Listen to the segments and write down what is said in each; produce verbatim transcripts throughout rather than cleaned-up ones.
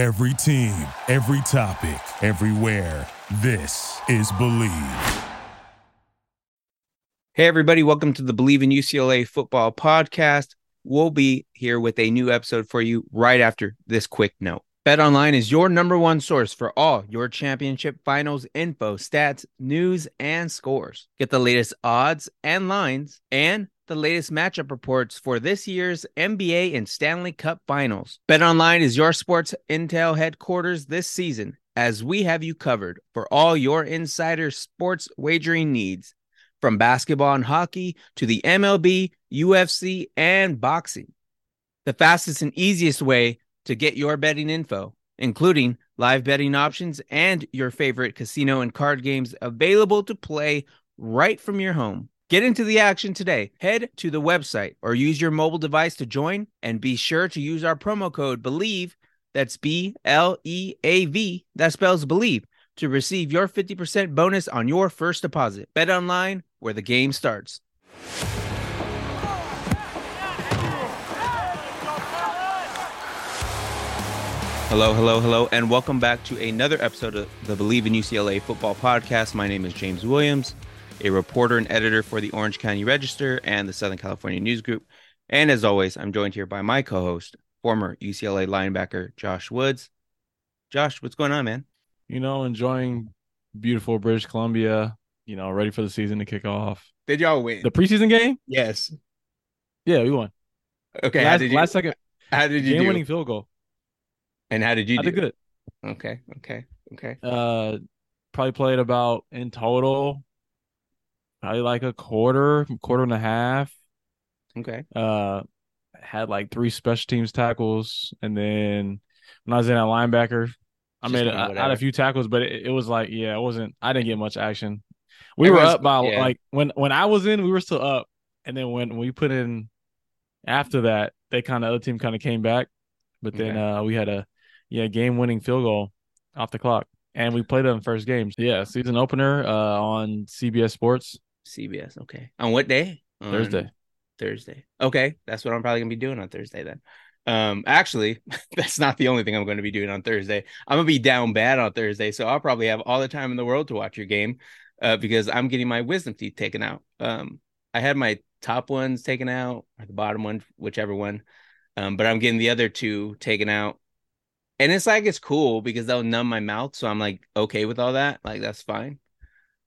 Every team, every topic, everywhere. This is Bleav. Hey, everybody. Welcome to the Bleav in U C L A Football Podcast. We'll be here with a new episode for you right after this quick note. BetOnline is your number one source for all your championship finals info, stats, news, and scores. Get the latest odds and lines and the latest matchup reports for this year's N B A and Stanley Cup finals. BetOnline is your sports intel headquarters this season, as we have you covered for all your insider sports wagering needs, from basketball and hockey to the M L B, U F C, and boxing. The fastest and easiest way to get your betting info, including live betting options and your favorite casino and card games available to play right from your home. Get into the action today. Head to the website or use your mobile device to join, and be sure to use our promo code Bleav, that's B L E A V, that spells Bleav, to receive your fifty percent bonus on your first deposit. BetOnline, where the game starts. Hello, hello, hello, and welcome back to another episode of the Bleav in U C L A Football Podcast. My name is James Williams, a reporter and editor for the Orange County Register and the Southern California News Group. And as always, I'm joined here by my co-host, former U C L A linebacker Josh Woods. Josh, what's going on, man? You know, enjoying beautiful British Columbia, you know, ready for the season to kick off. Did y'all win the preseason game? Yes. Yeah, we won. Okay. Last, how did you, last second. How did you do? Game-winning field goal. And how did you I do? Did good. Okay, okay, okay. Uh, probably played about in total, probably like a quarter, quarter and a half. Okay. Uh, had like three special teams tackles, and then when I was in at linebacker, I Just made a, I had a few tackles, but it, it was like, yeah, it wasn't. I didn't get much action. We it were was, up by yeah. like when when I was in, we were still up, and then when we put in after that, they kind of other team kind of came back, but then okay. uh, we had a. Yeah, game-winning field goal off the clock. And we played it in the first game. Yeah, season opener uh, on C B S Sports. C B S, okay. On what day? On Thursday. Thursday. Okay, that's what I'm probably going to be doing on Thursday then. Um, actually, that's not the only thing I'm going to be doing on Thursday. I'm going to be down bad on Thursday, so I'll probably have all the time in the world to watch your game uh, because I'm getting my wisdom teeth taken out. Um, I had my top ones taken out, or the bottom one, whichever one, um, but I'm getting the other two taken out. And it's like, it's cool because they'll numb my mouth. So I'm like, okay with all that. Like, that's fine.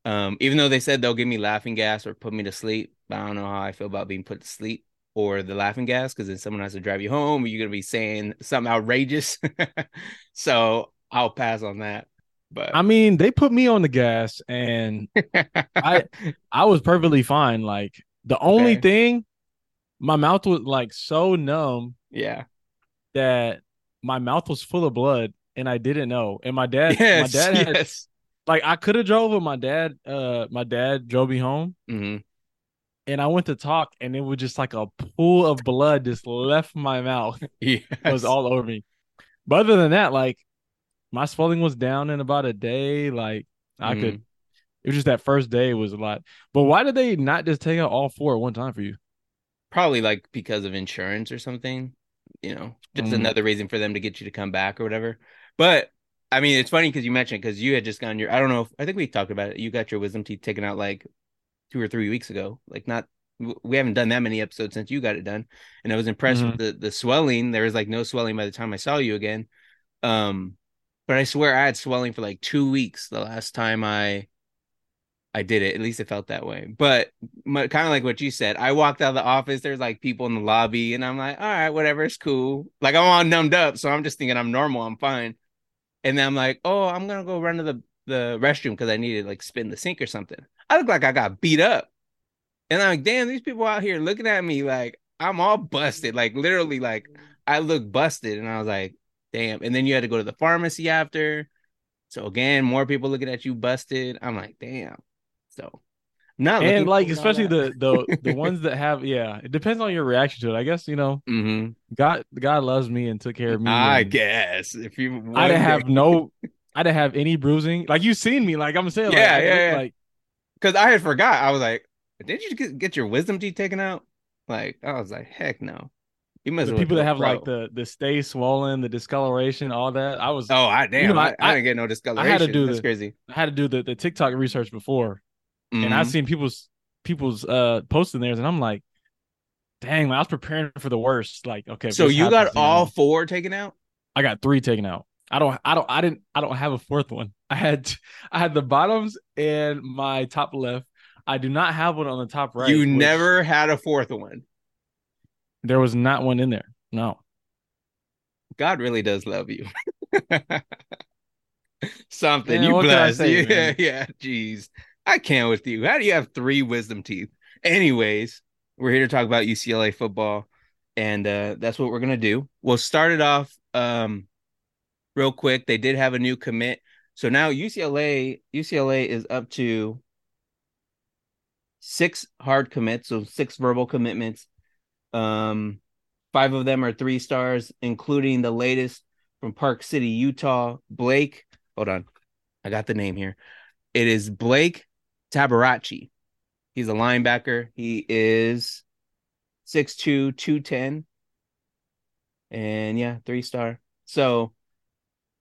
Um, even though they said they'll give me laughing gas or put me to sleep. But I don't know how I feel about being put to sleep or the laughing gas, because then someone has to drive you home. You're going to be saying something outrageous. So I'll pass on that. But I mean, they put me on the gas and I I was perfectly fine. Like, the only okay. thing, my mouth was like so numb. Yeah. That. My mouth was full of blood, and I didn't know. And my dad, yes, my dad, had, yes. like I could have drove, but my dad, uh, my dad drove me home, mm-hmm. and I went to talk, and it was just like a pool of blood just left my mouth. Yes. It was all over me. But other than that, like my swelling was down in about a day. Like I mm-hmm. could, it was just that first day was a lot. But why did they not just take out all four at one time for you? Probably like because of insurance or something. You know, just mm. another reason for them to get you to come back or whatever. But I mean, it's funny because you mentioned, because you had just gotten your, I don't know, if, I think we talked about it. You got your wisdom teeth taken out like two or three weeks ago. Like, not, we haven't done that many episodes since you got it done. And I was impressed mm-hmm. with the, the swelling. There was like no swelling by the time I saw you again. Um, but I swear I had swelling for like two weeks the last time I, I did it. At least it felt that way. But my, kind of like what you said, I walked out of the office. There's like people in the lobby, and I'm like, all right, whatever. It's cool. Like, I'm all numbed up. So I'm just thinking I'm normal. I'm fine. And then I'm like, oh, I'm going to go run to the, the restroom because I need to like spin the sink or something. I look like I got beat up. And I'm like, damn, these people out here looking at me like I'm all busted. Like, literally, like I look busted. And I was like, damn. And then you had to go to the pharmacy after. So again, more people looking at you busted. I'm like, damn. So, not and like especially the, the the ones that have yeah, it depends on your reaction to it. I guess you know, mm-hmm. God God loves me and took care of me. I guess if you, wonder. I didn't have no, I didn't have any bruising. Like, you seen me, like I'm saying, yeah, like, yeah, yeah, like because I had forgot. I was like, did you get your wisdom teeth taken out? Like, I was like, heck no. The well people that have pro. like the the stay swollen, the discoloration, all that. I was oh, I damn, you know, I, I, I didn't get no discoloration. I had to do That's the, crazy. I had to do the, the TikTok research before, mm-hmm. and I've seen people's people's uh posting theirs, and I'm like, dang, I was preparing for the worst. Like, okay, so you got all now. four taken out? I got three taken out. I don't, I don't, I didn't, I don't have a fourth one. I had, I had the bottoms and my top left. I do not have one on the top right. You which, never had a fourth one. There was not one in there. No. God really does love you. Something man, you blessed. Say, yeah, man? yeah. Jeez, I can't with you. How do you have three wisdom teeth? Anyways, we're here to talk about U C L A football, and uh, that's what we're gonna do. We'll start it off um, real quick. They did have a new commit, so now U C L A U C L A is up to six hard commits, so six verbal commitments. Um, five of them are three stars, including the latest from Park City, Utah, Blake. Hold on. I got the name here. It is Blake Tabarachi. He's a linebacker. He is six two, two ten. And yeah, three star. So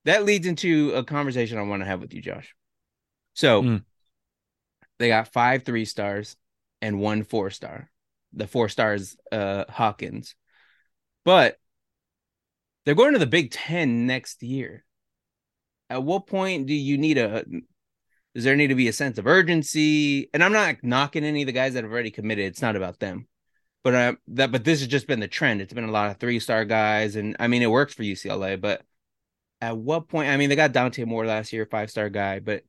that leads into a conversation I want to have with you, Josh. So mm. they got five three stars and one four star. The four stars, uh, Hawkins, but they're going to the Big Ten next year. At what point do you need a? Does there need to be a sense of urgency? And I'm not knocking any of the guys that have already committed. It's not about them, but uh, that. But this has just been the trend. It's been a lot of three star guys, and I mean it works for U C L A. But at what point? I mean they got Dante Moore last year, five star guy, but.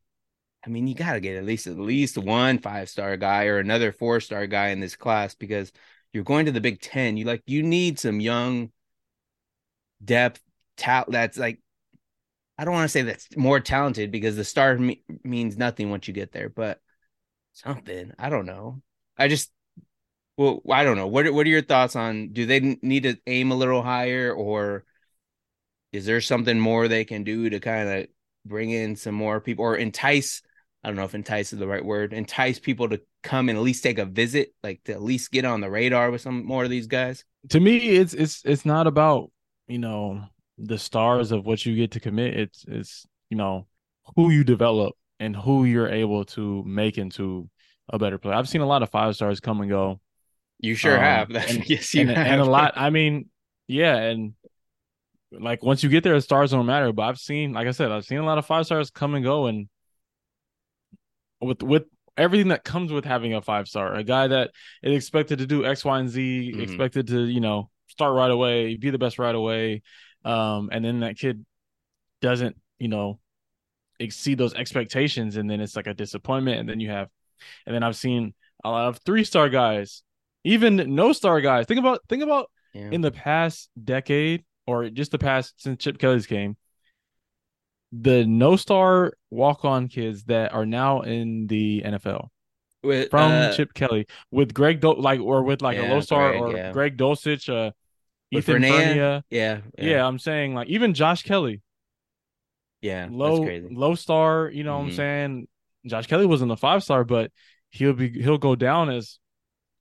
I mean, you got to get at least at least one five-star guy or another four-star guy in this class because you're going to the Big Ten. You like you need some young depth talent that's like I don't want to say that's more talented because the star me- means nothing once you get there, but something. I don't know. I just well, I don't know. What are, what are your thoughts on do they need to aim a little higher or is there something more they can do to kind of bring in some more people or entice I don't know if entice is the right word. Entice people to come and at least take a visit, like to at least get on the radar with some more of these guys. To me, it's it's it's not about, you know, the stars of what you get to commit. It's it's you know who you develop and who you're able to make into a better player. I've seen a lot of five stars come and go. You sure um, have. And, yes, you and, have. And a lot. I mean, yeah, and. Like once you get there, stars don't matter. But I've seen, like I said, I've seen a lot of five stars come and go, and with with everything that comes with having a five star, a guy that is expected to do X, Y, and Z, mm-hmm. expected to you know start right away, be the best right away, um, and then that kid doesn't you know exceed those expectations, and then it's like a disappointment. And then you have, and then I've seen a lot of three star guys, even no star guys. Think about think about yeah. in the past decade. Or just the past since Chip Kelly's came, the no-star walk-on kids that are now in the N F L with, from uh, Chip Kelly with Greg Dul- like or with like yeah, a low-star Greg, or yeah. Greg Dulcich, uh, Ethan Fernia. Yeah, yeah, yeah. I'm saying like even Josh Kelly. Yeah, low that's crazy. low star. You know mm-hmm. what I'm saying? Josh Kelly wasn't a five-star, but he'll be he'll go down as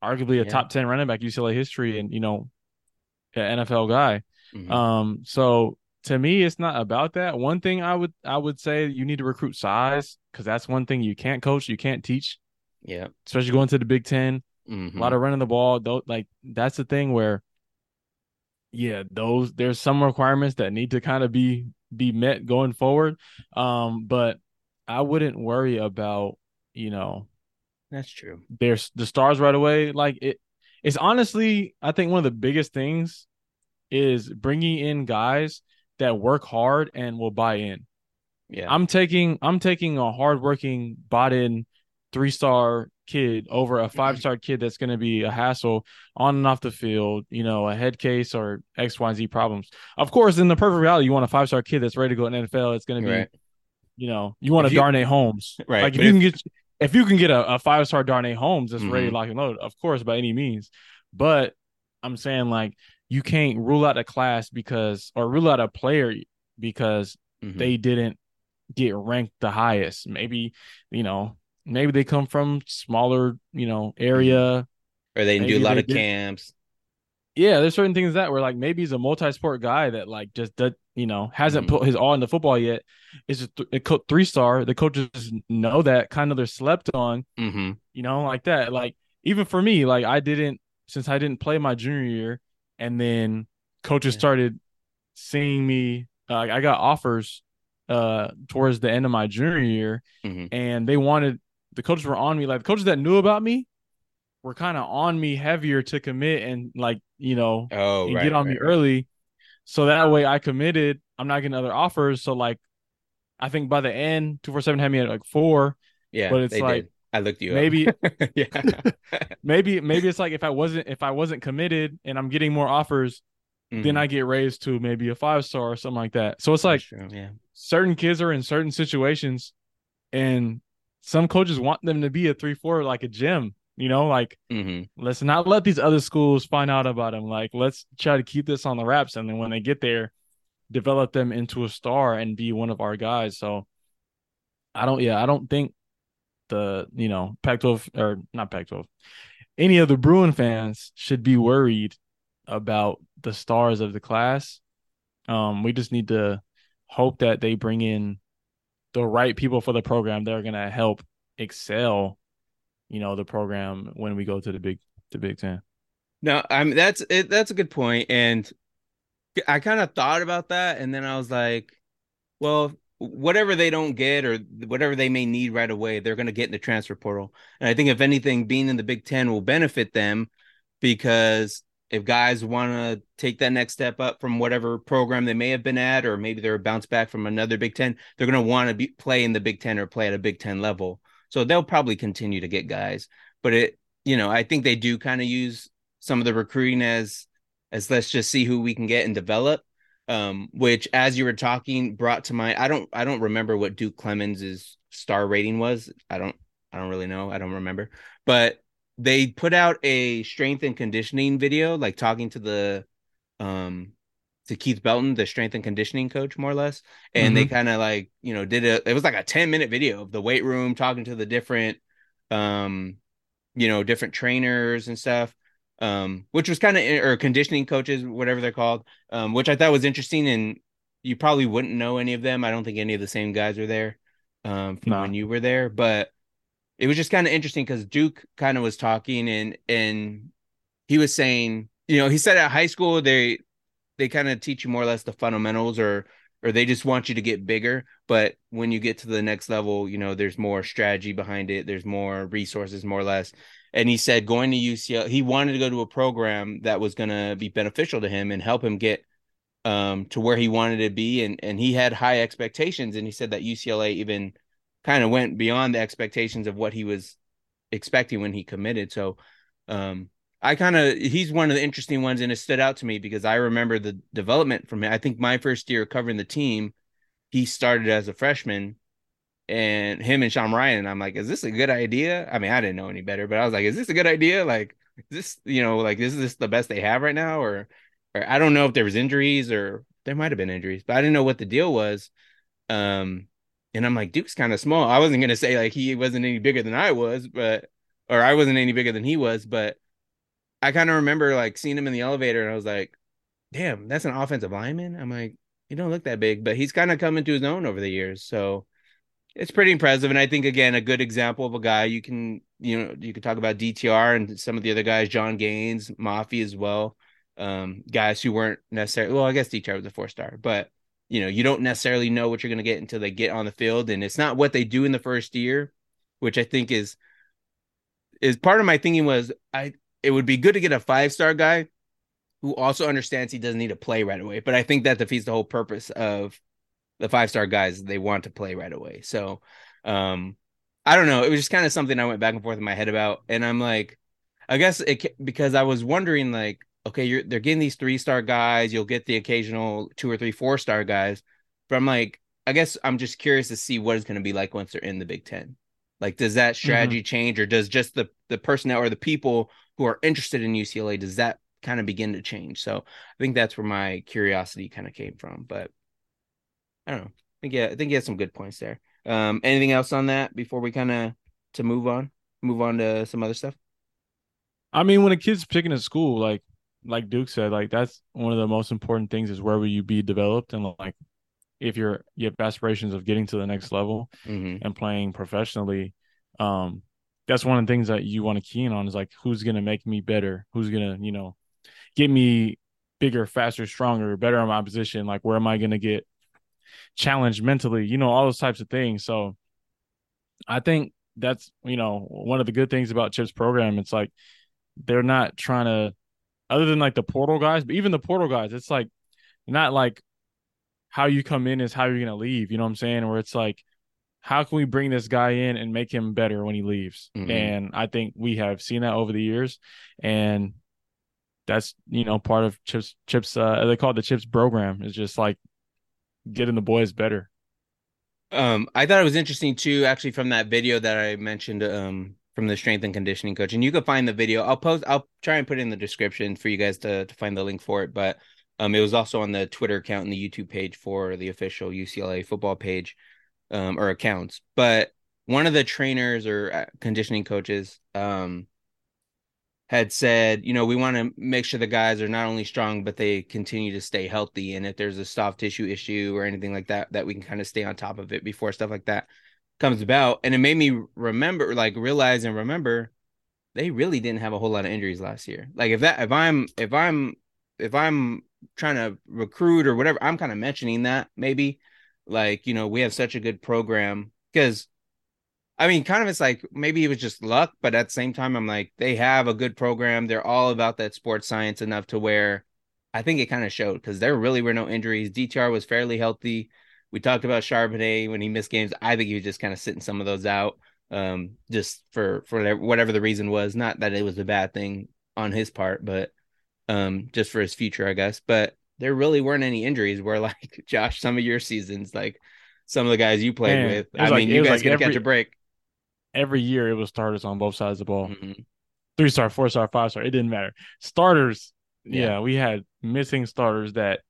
arguably a yeah. top ten running back U C L A history and you know, an N F L guy. Mm-hmm. Um, so to me, it's not about that. One thing I would I would say you need to recruit size because that's one thing you can't coach, you can't teach. Yeah, especially going to the Big Ten, mm-hmm. a lot of running the ball. Though, like that's the thing where, yeah, those there's some requirements that need to kind of be be met going forward. Um, but I wouldn't worry about you know, that's true. There's the stars right away. Like it, it's honestly I think one of the biggest things. Is bringing in guys that work hard and will buy in. Yeah, I'm taking I'm taking a hardworking, bought in, three star kid over a five star kid that's going to be a hassle on and off the field. You know, a head case or X, Y, and Z problems. Of course, in the perfect reality, you want a five star kid that's ready to go in the N F L. It's going to be, right. you know, you want if a you, Darnay Holmes, right? Like if, if you can get if you can get a, a five star Darnay Holmes that's mm-hmm. ready to lock and load, of course, by any means. But I'm saying like. You can't rule out a class because, or rule out a player because mm-hmm. they didn't get ranked the highest. Maybe, you know, maybe they come from smaller, you know, area. Or they didn't maybe do a lot of did. camps. yeah, there's certain things that where like maybe he's a multi-sport guy that like just does, you know, hasn't mm-hmm. put his all into football yet. It's just a th- three-star. The coaches know that, kind of they're slept on, mm-hmm. you know, like that. Like even for me, like I didn't, since I didn't play my junior year, and then coaches yeah. started seeing me. Uh, I got offers uh, towards the end of my junior year, mm-hmm. and they wanted the coaches were on me. Like the coaches that knew about me were kind of on me heavier to commit and like, you know, oh, and right, get on right, me right. early. So that way I committed. I'm not getting other offers. So like, I think by the end, two forty-seven had me at like four. Yeah, but it's like did. I looked you maybe, up. yeah, maybe maybe it's like if I wasn't if I wasn't committed and I'm getting more offers, mm-hmm. then I get raised to maybe a five star or something like that. So it's like yeah. certain kids are in certain situations, and some coaches want them to be a three four like a gym. You know, like mm-hmm. let's not let these other schools find out about them. Like let's try to keep this on the wraps, and then when they get there, develop them into a star and be one of our guys. So I don't, yeah, I don't think the you know Pac twelve or not Pac twelve, any of the Bruin fans should be worried about the stars of the class. Um, we just need to hope that they bring in the right people for the program that are going to help excel. You know, the program when we go to the big, the Big Ten. No, I mean, that's it. That's a good point. And I kind of thought about that. And then I was like, well, whatever they don't get or whatever they may need right away, they're going to get in the transfer portal. And I think if anything, being in the Big Ten will benefit them, because if guys want to take that next step up from whatever program they may have been at, or maybe they're a bounce back from another Big Ten, they're going to want to be play in the Big Ten or play at a Big Ten level. So they'll probably continue to get guys, but it, you know, I think they do kind of use some of the recruiting as, as let's just see who we can get and develop. Um, which, as you were talking, brought to mind. I don't, I don't remember what Duke Clemens' star rating was. I don't, I don't really know. I don't remember. But they put out a strength and conditioning video, like talking to the, um, to Keith Belton, the strength and conditioning coach, more or less. And mm-hmm. they kind of like, you know, did a, it was like a ten minute video of the weight room, talking to the different, um, you know, different trainers and stuff, um, which was kind of, or conditioning coaches, whatever they're called, um, which I thought was interesting. And you probably wouldn't know any of them. I don't think any of the same guys were there um, from nah. when you were there, but it was just kind of interesting because Duke kind of was talking and, and he was saying, you know, he said at high school, they, they kind of teach you more or less the fundamentals, or or they just want you to get bigger. But when you get to the next level, you know, there's more strategy behind it. There's more resources, more or less. And he said going to U C L A, he wanted to go to a program that was going to be beneficial to him and help him get um, to where he wanted to be. And, and he had high expectations. And he said that U C L A even kind of went beyond the expectations of what he was expecting when he committed. So, um I kind of, he's one of the interesting ones, and it stood out to me because I remember the development from him. I think my first year covering the team, he started as a freshman, and him and Sean Ryan, and I'm like, is this a good idea? I mean, I didn't know any better, but I was like, is this a good idea? Like, is this, you know, like, is this the best they have right now? Or, or I don't know if there was injuries, or there might've been injuries, but I didn't know what the deal was. Um, and I'm like, Duke's kind of small. I wasn't going to say like, he wasn't any bigger than I was, but, or I wasn't any bigger than he was, but I kind of remember like seeing him in the elevator, and I was like, damn, that's an offensive lineman. I'm like, he don't look that big, but he's kind of coming to his own over the years. So it's pretty impressive. And I think, again, a good example of a guy you can, you know, you can talk about D T R and some of the other guys, John Gaines, Mafi as well. Um, guys who weren't necessarily, well, I guess D T R was a four star, but you know, you don't necessarily know what you're going to get until they get on the field. And it's not what they do in the first year, which I think is, is part of my thinking was I, it would be good to get a five-star guy who also understands he doesn't need to play right away. But I think that defeats the whole purpose of the five-star guys. They want to play right away. So um, I don't know. It was just kind of something I went back and forth in my head about. And I'm like, I guess it because I was wondering, like, okay, you're they're getting these three-star guys. You'll get the occasional two or three four-star guys. But I'm like, I guess I'm just curious to see what it's going to be like once they're in the Big Ten. Like, does that strategy mm-hmm. change, or does just the, the personnel or the people who are interested in U C L A, does that kind of begin to change? So I think that's where my curiosity kind of came from. But I don't know. I think yeah, I think you had some good points there. Um, anything else on that before we kind of to move on, move on to some other stuff? I mean, when a kid's picking a school, like like Duke said, like that's one of the most important things is where will you be developed, and like if you're you have aspirations of getting to the next level mm-hmm. and playing professionally, um, that's one of the things that you want to key in on is like who's going to make me better, who's going to you know get me bigger, faster, stronger, better in my position. Like where am I going to get challenged mentally? You know, all those types of things. So I think that's you know one of the good things about Chip's program. It's like they're not trying to, other than like the portal guys, but even the portal guys, it's like not like how you come in is how you're going to leave. You know what I'm saying? Where it's like, how can we bring this guy in and make him better when he leaves? Mm-hmm. And I think we have seen that over the years. And that's, you know, part of Chip's, Chip's uh, they call it the Chip's program is just like getting the boys better. Um, I thought it was interesting too, actually, from that video that I mentioned, um, from the strength and conditioning coach, and you can find the video. I'll post, I'll try and put it in the description for you guys to, to find the link for it. But um, it was also on the Twitter account and the YouTube page for the official U C L A football page um, or accounts. But one of the trainers or conditioning coaches um, had said, you know, we want to make sure the guys are not only strong, but they continue to stay healthy. And if there's a soft tissue issue or anything like that, that we can kind of stay on top of it before stuff like that comes about. And it made me remember, like realize and remember they really didn't have a whole lot of injuries last year. Like if that, if I'm, if I'm, if I'm trying to recruit or whatever, I'm kind of mentioning that maybe like, you know, we have such a good program because I mean, kind of, it's like, maybe it was just luck, but at the same time, I'm like, they have a good program. They're all about that sports science enough to where I think it kind of showed because there really were no injuries. D T R was fairly healthy. We talked about Charbonnet when he missed games. I think he was just kind of sitting some of those out um, just for, for whatever the reason was. Not that it was a bad thing on his part, but um, just for his future, I guess. But there really weren't any injuries where, like, Josh, some of your seasons, like some of the guys you played Man, with, I like, mean, you guys like can every, catch a break. Every year it was starters on both sides of the ball. Mm-hmm. Three-star, four-star, five-star. It didn't matter. Starters, yeah, yeah we had missing starters that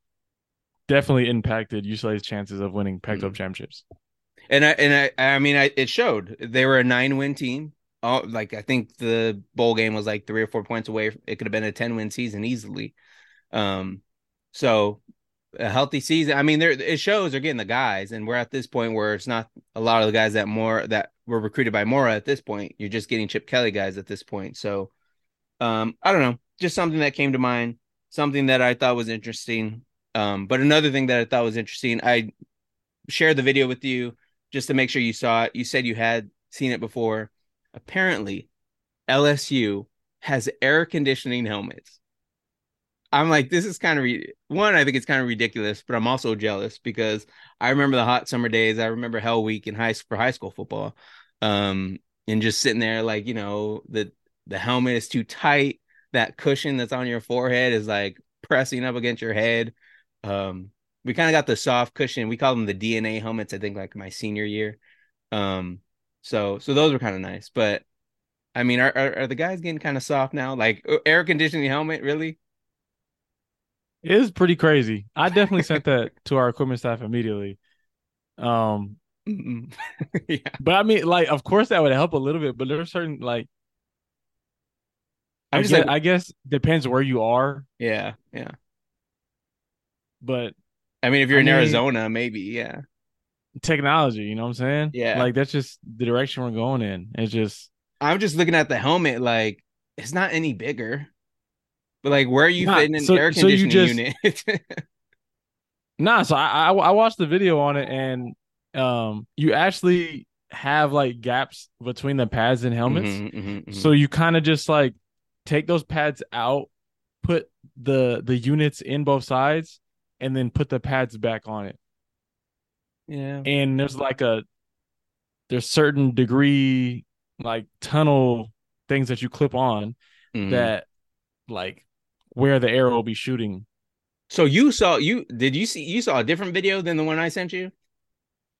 definitely impacted U C L A's chances of winning Pac twelve championships. And I and I I mean I it showed. They were a nine win team. All, like I think the bowl game was like three or four points away. It could have been a ten win season easily. Um, so a healthy season. I mean, there it shows they're getting the guys, and we're at this point where it's not a lot of the guys that more that were recruited by Mora at this point. You're just getting Chip Kelly guys at this point. So um, I don't know, just something that came to mind, something that I thought was interesting. Um, but another thing that I thought was interesting, I shared the video with you just to make sure you saw it. You said you had seen it before. Apparently, L S U has air conditioning helmets. I'm like, this is kind of re- one, I think it's kind of ridiculous, but I'm also jealous because I remember the hot summer days. I remember Hell Week in high for high school football, um, and just sitting there like, you know, the the helmet is too tight. That cushion that's on your forehead is like pressing up against your head. Um, we kind of got the soft cushion. We call them the D N A helmets, I think, like my senior year. Um, so so those were kind of nice. But, I mean, are, are, are the guys getting kind of soft now? Like, air conditioning helmet, really? It is pretty crazy. I definitely sent that to our equipment staff immediately. Um, yeah. But, I mean, like, of course that would help a little bit. But there are certain, like, I, guess, like, I guess depends where you are. Yeah, yeah. But I mean, if you're I in mean, Arizona, maybe, yeah. Technology, you know what I'm saying? Yeah. Like that's just the direction we're going in. It's just I'm just looking at the helmet, like it's not any bigger. But like, where are you nah, fitting an so, air conditioning so you just, unit? nah, so I, I I watched the video on it, and um, you actually have like gaps between the pads and helmets, mm-hmm, mm-hmm, mm-hmm. So you kind of just like take those pads out, put the the units in both sides. And then put the pads back on it. Yeah. And there's like a, there's certain degree, like tunnel things that you clip on mm-hmm. that like where the arrow will be shooting. So you saw, you, did you see, you saw a different video than the one I sent you?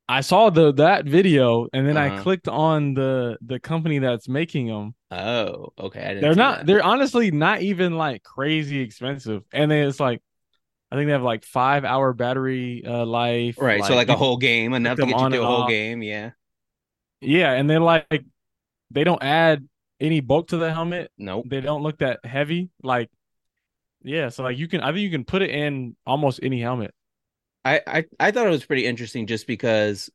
I saw the, that video and then uh-huh. I clicked on the, the company that's making them. Oh, okay. I didn't they're not, that. They're honestly not even like crazy expensive. And then it's like, I think they have like five hour battery uh, life. Right. Like, so like a whole game, enough to get you through a whole off. game. Yeah. Yeah. And they're like, they don't add any bulk to the helmet. No, nope. They don't look that heavy. Like Yeah, so like you can, I think you can put it in almost any helmet. I, I, I thought it was pretty interesting just because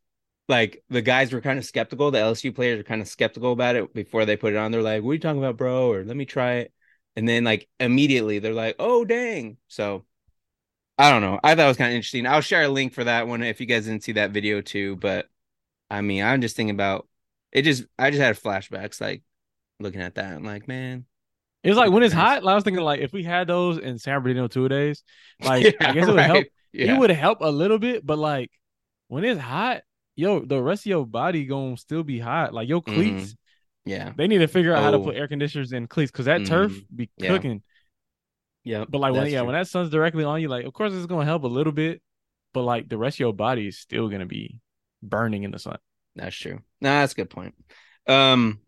like the guys were kind of skeptical. The L S U players were kind of skeptical about it before they put it on. They're like, what are you talking about, bro? Or let me try it. And then like immediately they're like, oh, dang. So I don't know. I thought it was kind of interesting. I'll share a link for that one if you guys didn't see that video too. But I mean, I'm just thinking about it. Just I just had flashbacks like looking at that. I'm like, man. It was like when it's hot. I was thinking like if we had those in San Bernardino two days, like yeah, I guess it would right. help. Yeah. It would help a little bit, but like when it's hot, yo, the rest of your body gonna still be hot. Like your cleats, mm-hmm. yeah, they need to figure out oh. how to put air conditioners in cleats because that mm-hmm. turf be yeah. cooking. Yeah, but like when yeah, true. when that sun's directly on you, like of course it's gonna help a little bit, but like the rest of your body is still gonna be burning in the sun. That's true. No, that's a good point. Um,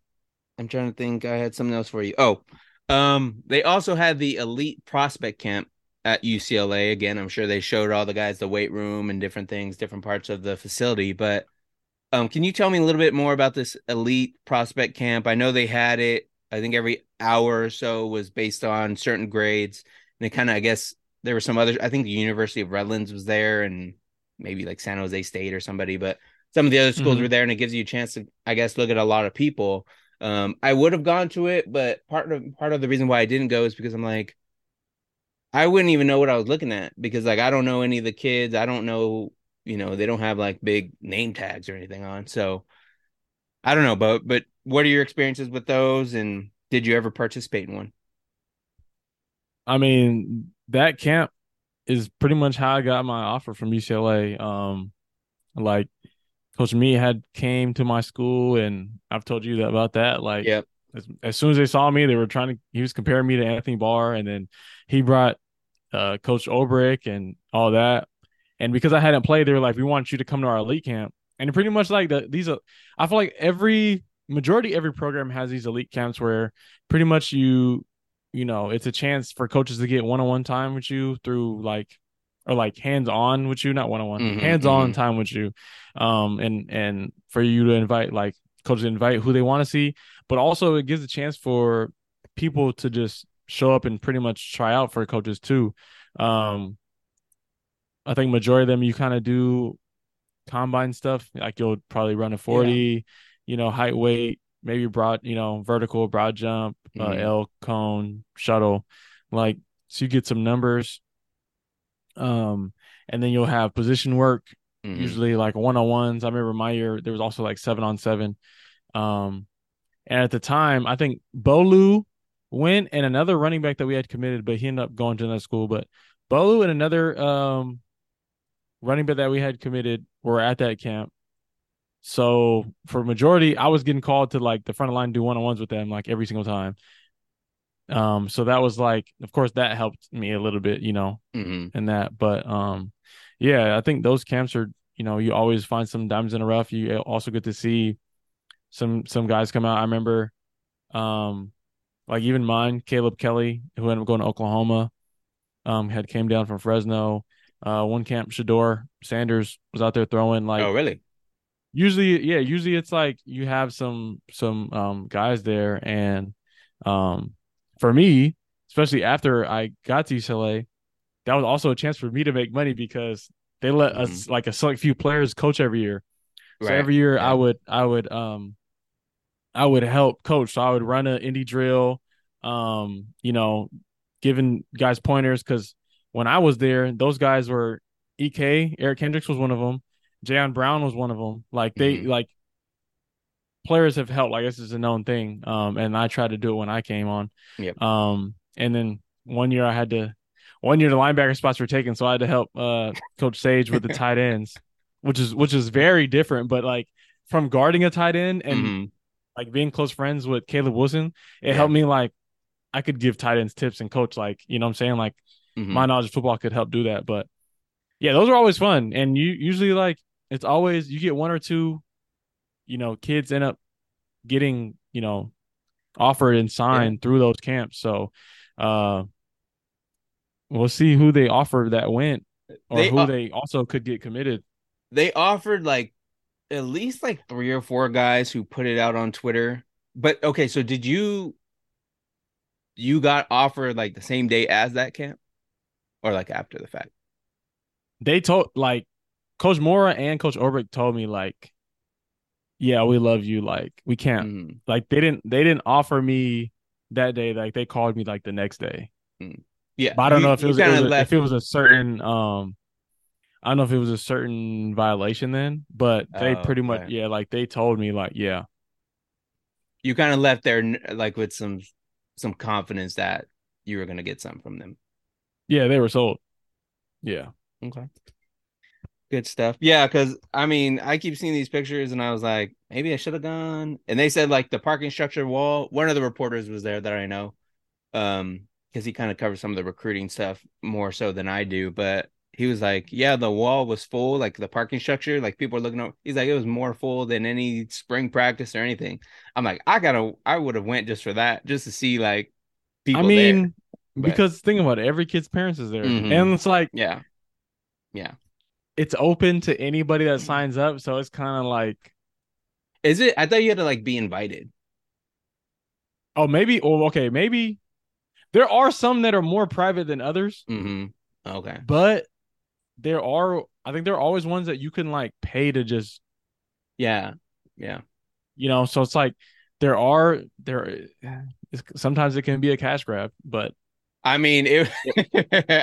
I'm trying to think. I had something else for you. Oh, um, they also had the Elite Prospect Camp at U C L A. Again, I'm sure they showed all the guys the weight room and different things, different parts of the facility. But um, can you tell me a little bit more about this Elite Prospect Camp? I know they had it, I think every hour or so was based on certain grades. And it kind of, I guess there were some others. I think the University of Redlands was there and maybe like San Jose State or somebody, but some of the other schools mm-hmm. were there, and it gives you a chance to, I guess, look at a lot of people. Um, I would have gone to it, but part of, part of the reason why I didn't go is because I'm like, I wouldn't even know what I was looking at because, like, I don't know any of the kids. I don't know, you know, they don't have, like, big name tags or anything on. So, I don't know, but but what are your experiences with those, and did you ever participate in one? I mean, that camp is pretty much how I got my offer from U C L A. Um, like, Coach Mee had came to my school, and I've told you that, about that. Like, yep. As, as soon as they saw me, they were trying to, he was comparing me to Anthony Barr, and then he brought uh, Coach Ulbrich and all that. And because I hadn't played, they were like, we want you to come to our elite camp. And pretty much like the, these, are, I feel like every majority, every program has these elite camps where pretty much you, you know, it's a chance for coaches to get one-on-one time with you through like, or like hands-on with you, not one-on-one, mm-hmm, hands-on mm-hmm. time with you. Um, and, and for you to invite like, coaches invite who they want to see, but also it gives a chance for people to just show up and pretty much try out for coaches too. Um, I think majority of them, you kind of do combine stuff. Like you'll probably run a forty, yeah. you know, height, weight, maybe broad, you know, vertical, broad jump, mm-hmm. uh, L cone, shuttle, like, so you get some numbers. Um, and then you'll have position work. Mm-hmm. Usually like one-on-ones. I remember my year there was also like seven on seven, um and at the time I think Bolu went and another running back that we had committed, but he ended up going to another school. But Bolu and another um running back that we had committed were at that camp. So for majority, I was getting called to like the front of line, do one-on-ones with them like every single time. Um, so that was like, of course, that helped me a little bit, you know, mm-hmm. and that, but um. Yeah, I think those camps are, you know, you always find some diamonds in the rough. You also get to see some some guys come out. I remember, um, like even mine, Caleb Kelly, who ended up going to Oklahoma, um, had came down from Fresno. Uh, one camp, Shador Sanders was out there throwing like. Oh, really? Usually, yeah. Usually, it's like you have some some um, guys there, and um, for me, especially after I got to U C L A. That was also a chance for me to make money because they let mm-hmm. us like a select few players coach every year. Right. So every year yeah. I would, I would, um, I would help coach. So I would run an indie drill, um, you know, giving guys pointers. Cause when I was there, those guys were E K, Eric Kendricks was one of them. Jayon Brown was one of them. Like they, mm-hmm. like players have helped. Like this is a known thing. Um, and I tried to do it when I came on. Yep. Um, and then one year I had to, One year the linebacker spots were taken, so I had to help uh, Coach Sage with the tight ends, which is which is very different. But like from guarding a tight end and mm-hmm. like being close friends with Caleb Wilson, it yeah. helped me. Like I could give tight ends tips and coach, like, you know what I'm saying? Like mm-hmm. my knowledge of football could help do that. But yeah, those are always fun. And you usually like it's always you get one or two, you know, kids end up getting, you know, offered and signed yeah. through those camps. So uh we'll see who they offered that went, or they, who they also could get committed. They offered like at least like three or four guys who put it out on Twitter. But okay, so did you you got offered like the same day as that camp, or like after the fact? They told, like, Coach Mora and Coach Orbeck told me, like, yeah, we love you. Like, we can't. Mm. Like, they didn't. They didn't offer me that day. Like, they called me like the next day. Mm. Yeah, but I don't you, know if it was, it was a, if it was a certain. Um, I don't know if it was a certain violation then, but they oh, pretty okay. much yeah, like they told me like yeah. You kind of left there like with some some confidence that you were gonna get something from them. Yeah, they were sold. Yeah. Okay. Good stuff. Yeah, because, I mean, I keep seeing these pictures, and I was like, maybe I should have gone. And they said, like, the parking structure wall. One of the reporters was there that I know um, because he kind of covers some of the recruiting stuff more so than I do. But he was like, yeah, the wall was full, like, the parking structure. Like, people were looking over. He's like, it was more full than any spring practice or anything. I'm like, I gotta, I would have went just for that, just to see, like, people I mean, there. Because but, think about it. Every kid's parents is there. Mm-hmm. And it's like. Yeah. Yeah. It's open to anybody that signs up, so it's kind of like, is it? I thought you had to like be invited. Oh, maybe. Or okay, maybe there are some that are more private than others. Mm-hmm. Okay, but there are. I think there are always ones that you can like pay to just. Yeah, yeah. You know, so it's like there are there. It's, sometimes it can be a cash grab, but I mean, it,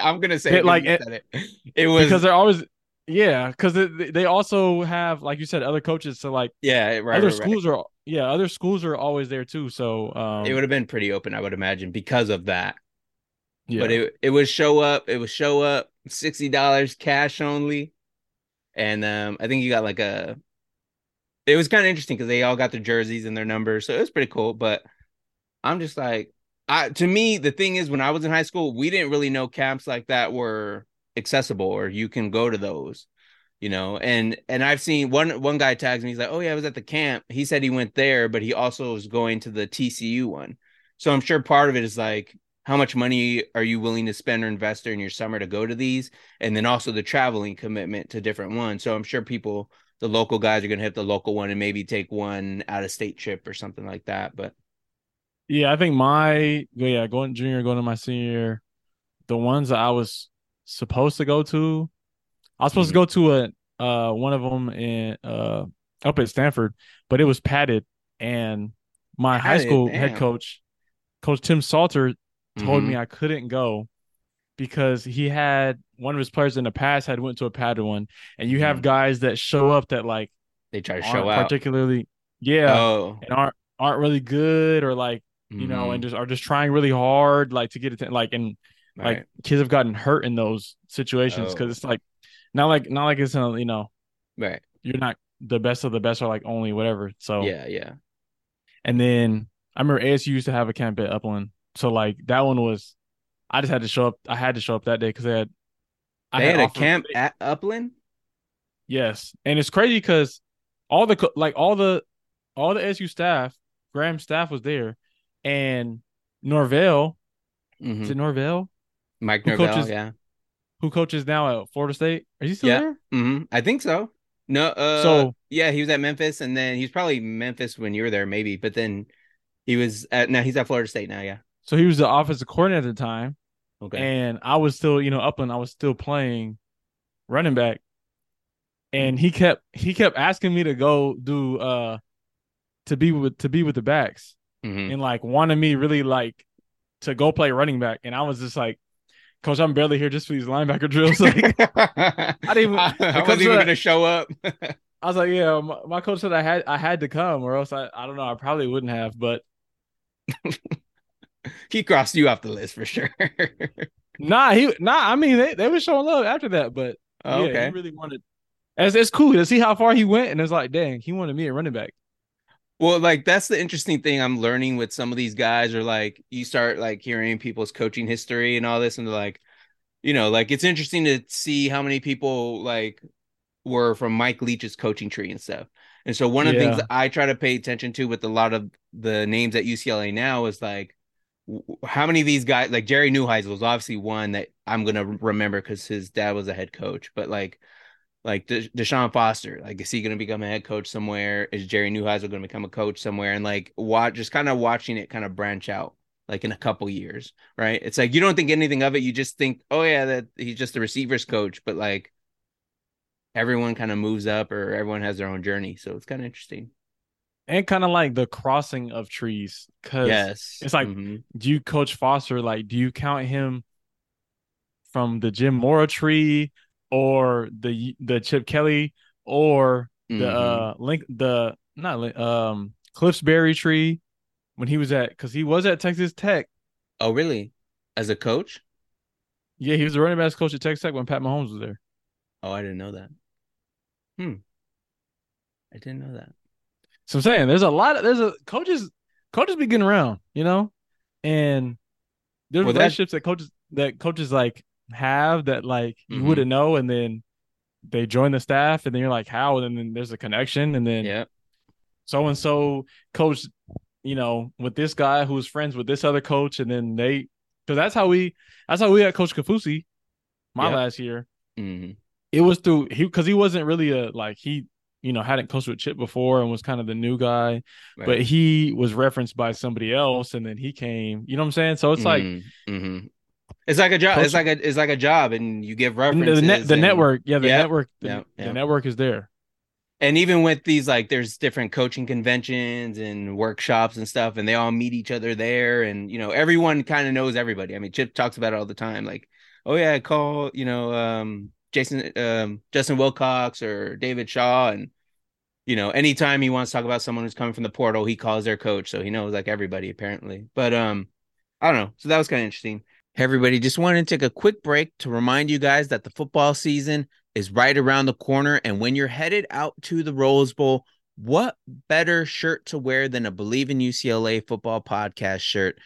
I'm gonna say it, like it, it. It was because they're always. Yeah, because they also have, like you said, other coaches. So, like, yeah, right, other right, schools right. are, yeah, other schools are always there too. So um, it would have been pretty open, I would imagine, because of that. Yeah. But it it would show up. It would show up sixty dollars cash only, and um, I think you got like a. It was kind of interesting because they all got their jerseys and their numbers, so it was pretty cool. But I'm just like, I to me the thing is, when I was in high school, we didn't really know camps like that were accessible, or you can go to those, you know. And and I've seen one one guy tags me, he's like, oh yeah, I was at the camp, he said he went there, but he also was going to the T C U one. So I'm sure part of it is like, how much money are you willing to spend or invest during your summer to go to these, and then also the traveling commitment to different ones. So I'm sure people, the local guys, are going to hit the local one and maybe take one out of state trip or something like that. But yeah, I think my yeah going junior going to my senior, the ones that I was supposed to go to, I was supposed mm-hmm. to go to a uh one of them in uh up at Stanford, but it was padded, and my padded, high school damn. head coach coach Tim Salter told mm-hmm. me I couldn't go because he had one of his players in the past had went to a padded one, and you mm-hmm. have guys that show up that like they try to show out particularly yeah oh. and aren't aren't really good, or like you mm-hmm. know, and just are just trying really hard like to get it to, like and Like right. kids have gotten hurt in those situations because oh. it's like not like not like it's in a, you know, right. You're not the best of the best, or like only whatever. So yeah, yeah. And then I remember A S U used to have a camp at Upland, so like that one was, I just had to show up. I had to show up that day because they had I they had, had a camp day. at Upland. Yes, and it's crazy because all the like all the all the A S U staff, Graham's staff was there, and Norvell. Mm-hmm. Is it Norvell? Mike who Norvell, coaches, yeah. Who coaches now at Florida State? Are you still yeah. there? Mm-hmm. I think so. No, uh, so yeah, he was at Memphis, and then he was probably Memphis when you were there, maybe. But then he was at now he's at Florida State now, yeah. So he was the offensive coordinator at the time. Okay, and I was still, you know, Upland. I was still playing running back, and he kept he kept asking me to go do uh to be with to be with the backs, mm-hmm. and like wanted me really like to go play running back, and I was just like, Coach, I'm barely here just for these linebacker drills. Like, I didn't even, I, I wasn't even going to show up. I was like, yeah, my, my coach said I had I had to come, or else I, I don't know, I probably wouldn't have. But he crossed you off the list for sure. nah, he nah. I mean, they they were showing love after that, but oh, yeah, okay. he really wanted. It's it's cool to see how far he went, and it's like, dang, he wanted me at running back. Well, like, that's the interesting thing I'm learning with some of these guys, or like you start like hearing people's coaching history and all this, and they're like, you know, like it's interesting to see how many people like were from Mike Leach's coaching tree and stuff. And so one of yeah. the things that I try to pay attention to with a lot of the names at U C L A now is like, how many of these guys, like Jerry Neuheisel was obviously one that I'm going to remember because his dad was a head coach, but like, Like De- Deshaun Foster, like, is he going to become a head coach somewhere? Is Jerry Neuheisel going to become a coach somewhere? And like, watch, just kind of watching it kind of branch out like in a couple years, right? It's like you don't think anything of it. You just think, oh yeah, that he's just a receivers coach. But like everyone kind of moves up, or everyone has their own journey. So it's kind of interesting. And kind of like the crossing of trees, because yes. it's like, mm-hmm. do you coach Foster? Like, do you count him from the Jim Mora tree, or the the Chip Kelly, or the mm-hmm. uh, link the not Link, um Cliffsbury tree when he was at, because he was at Texas Tech. Oh, really? As a coach? Yeah, he was a running backs coach at Texas Tech when Pat Mahomes was there. Oh, I didn't know that. Hmm. I didn't know that. So I'm saying there's a lot of there's a coaches coaches be getting around, you know, and there's well, relationships that, that coaches that coaches like have that like mm-hmm. you wouldn't know, and then they join the staff, and then you're like, how? And then there's a connection, and then yeah, so and so coach, you know, with this guy who's friends with this other coach, and then they because that's how we that's how we had Coach Kafusi my yep. last year. Mm-hmm. It was through he because he wasn't really a like he. you know, hadn't coached with Chip before and was kind of the new guy, right. but he was referenced by somebody else. And then he came, you know what I'm saying? So it's mm-hmm. like, mm-hmm. it's like a job. Coach, it's like a, it's like a job and you give references. The, net, the and, network. Yeah. The yeah, network, the, yeah, yeah. the network is there. And even with these, like there's different coaching conventions and workshops and stuff, and they all meet each other there. And, you know, everyone kind of knows everybody. I mean, Chip talks about it all the time. Like, oh yeah, I call, you know, um, Jason, um, Justin Wilcox or David Shaw. And, you know, anytime he wants to talk about someone who's coming from the portal, he calls their coach. So he knows like everybody apparently. But um, I don't know. So that was kind of interesting. Hey, everybody, just wanted to take a quick break to remind you guys that the football season is right around the corner. And when you're headed out to the Rose Bowl, what better shirt to wear than a Bleav in U C L A football podcast shirt?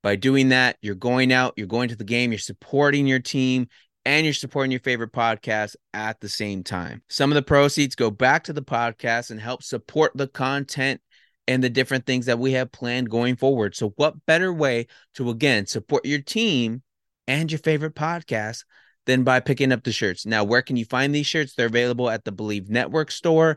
By doing that, you're going out, you're going to the game, you're supporting your team, and you're supporting your favorite podcast at the same time. Some of the proceeds go back to the podcast and help support the content and the different things that we have planned going forward. So what better way to, again, support your team and your favorite podcast than by picking up the shirts? Now, where can you find these shirts? They're available at the Bleav Network store,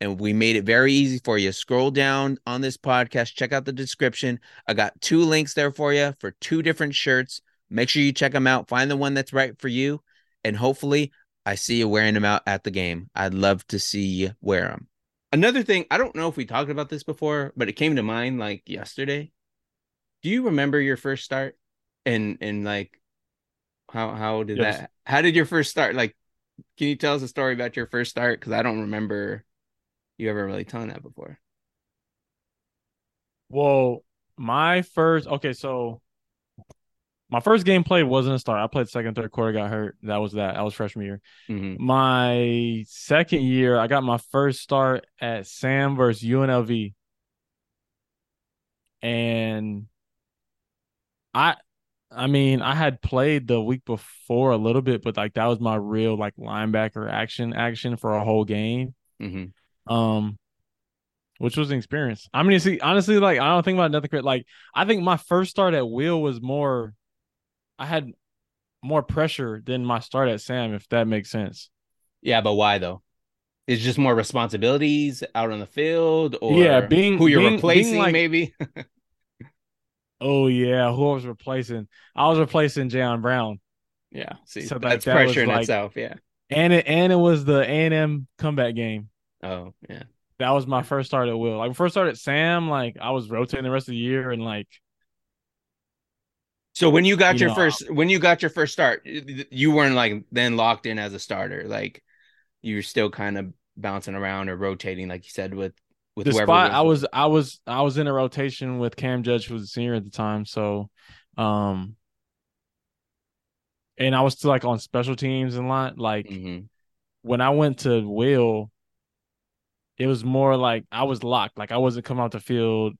and we made it very easy for you. Scroll down on this podcast, check out the description. I got two links there for you for two different shirts. Make sure you check them out. Find the one that's right for you. And hopefully I see you wearing them out at the game. I'd love to see you wear them. Another thing, I don't know if we talked about this before, but it came to mind like yesterday. Do you remember your first start? And and like, how how did yes. that, how did your first start? Like, can you tell us a story about your first start? Because I don't remember you ever really telling that before. Well, my first, okay, so. My first game played wasn't a start. I played second, third quarter, got hurt. That was that. I was freshman year. Mm-hmm. My second year, I got my first start at Sam versus U N L V. And I I mean, I had played the week before a little bit, but like that was my real like linebacker action action for a whole game. Mm-hmm. Um Which was an experience. I mean, see, honestly, like I don't think about nothing. Like, I think my first start at Will was more I had more pressure than my start at Sam, if that makes sense. Yeah, but why though? It's just more responsibilities out on the field, or yeah, being who you're being, replacing, being like, maybe. Oh yeah, who I was replacing? I was replacing Jayon Brown. Yeah, see, so that's like, pressure that in like, itself. Yeah, and it and it was the A and M comeback game. Oh yeah, that was my first start at Will. Like first start at Sam, like I was rotating the rest of the year and like. So when you got you your know, first when you got your first start, you weren't like then locked in as a starter. Like you were still kind of bouncing around or rotating, like you said, with with the whoever spot, was. I was I was I was in a rotation with Cam Judge, who was a senior at the time. So, um, and I was still like on special teams and lot. Like mm-hmm. when I went to Will, it was more like I was locked. Like I wasn't coming out the field.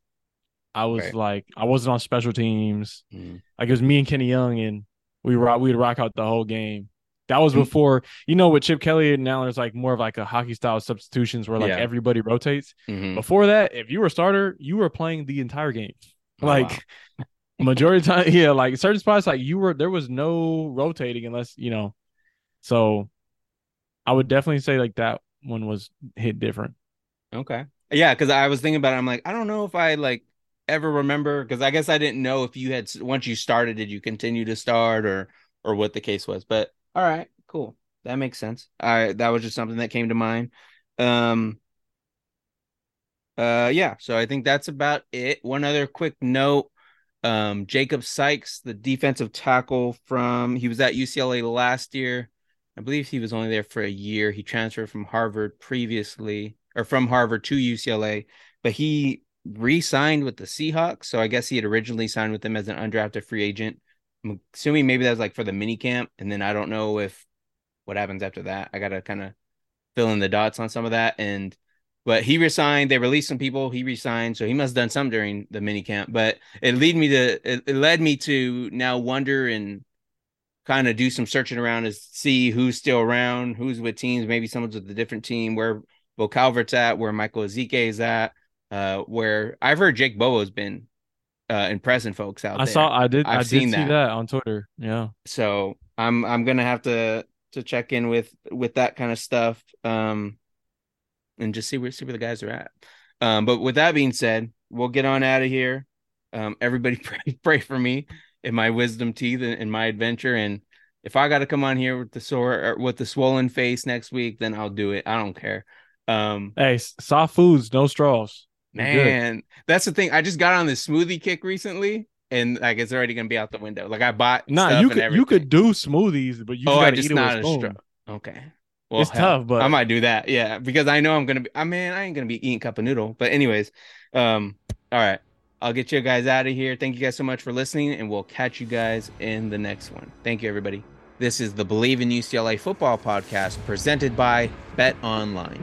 I was right. like, I wasn't on special teams. Mm. Like it was me and Kenny Young, and we rock, we'd rock out the whole game. That was before, you know, with Chip Kelly and now there's like more of like a hockey style substitutions where like yeah. everybody rotates. Mm-hmm. Before that, if you were a starter, you were playing the entire game. Oh, like wow. majority of time, yeah, like certain spots, like you were, there was no rotating unless, you know. So I would definitely say like that one was hit different. Okay. Yeah. Cause I was thinking about it. I'm like, I don't know if I like, ever remember? Because I guess I didn't know if you had, once you started, did you continue to start or or what the case was? But all right, cool. That makes sense. All right, that was just something that came to mind. Um, uh, yeah, so I think that's about it. One other quick note. Um, Jacob Sykes, the defensive tackle from, he was at U C L A last year. I Bleav he was only there for a year. He transferred from Harvard previously, or from Harvard to U C L A, but he re-signed with the Seahawks. So I guess he had originally signed with them as an undrafted free agent. I'm assuming maybe that was like for the mini camp. And then I don't know if what happens after that. I got to kind of fill in the dots on some of that. And But he resigned. They released some people. He resigned, so he must have done some during the minicamp. But it lead me to it, it led me to now wonder and kind of do some searching around to see who's still around, who's with teams. Maybe someone's with a different team. Where Bo Calvert's at, where Michael Ezike is at, uh, where I've heard Jake Bobo's been uh, impressing folks out I there. I saw. I did. I've I did seen see that. that on Twitter. Yeah. So I'm I'm gonna have to to check in with with that kind of stuff. Um. And just see where see where the guys are at. Um, but with that being said, we'll get on out of here. Um, everybody pray, pray for me and my wisdom teeth and, and my adventure. And if I got to come on here with the sore or with the swollen face next week, then I'll do it. I don't care. Um, hey, soft foods, no straws. You're man, good. That's the thing. I just got on this smoothie kick recently, and like it's already gonna be out the window. Like I bought. Nah, stuff you could and you could do smoothies, but you oh, gotta I just eat not it with a spoon. Straw. Okay. Well, it's hell, tough, but I might do that. Yeah, because I know I'm going to be, I mean, I ain't going to be eating cup of noodle. But anyways, um, all right, I'll get you guys out of here. Thank you guys so much for listening, and we'll catch you guys in the next one. Thank you, everybody. This is the Bleav in U C L A Football Podcast presented by BetOnline.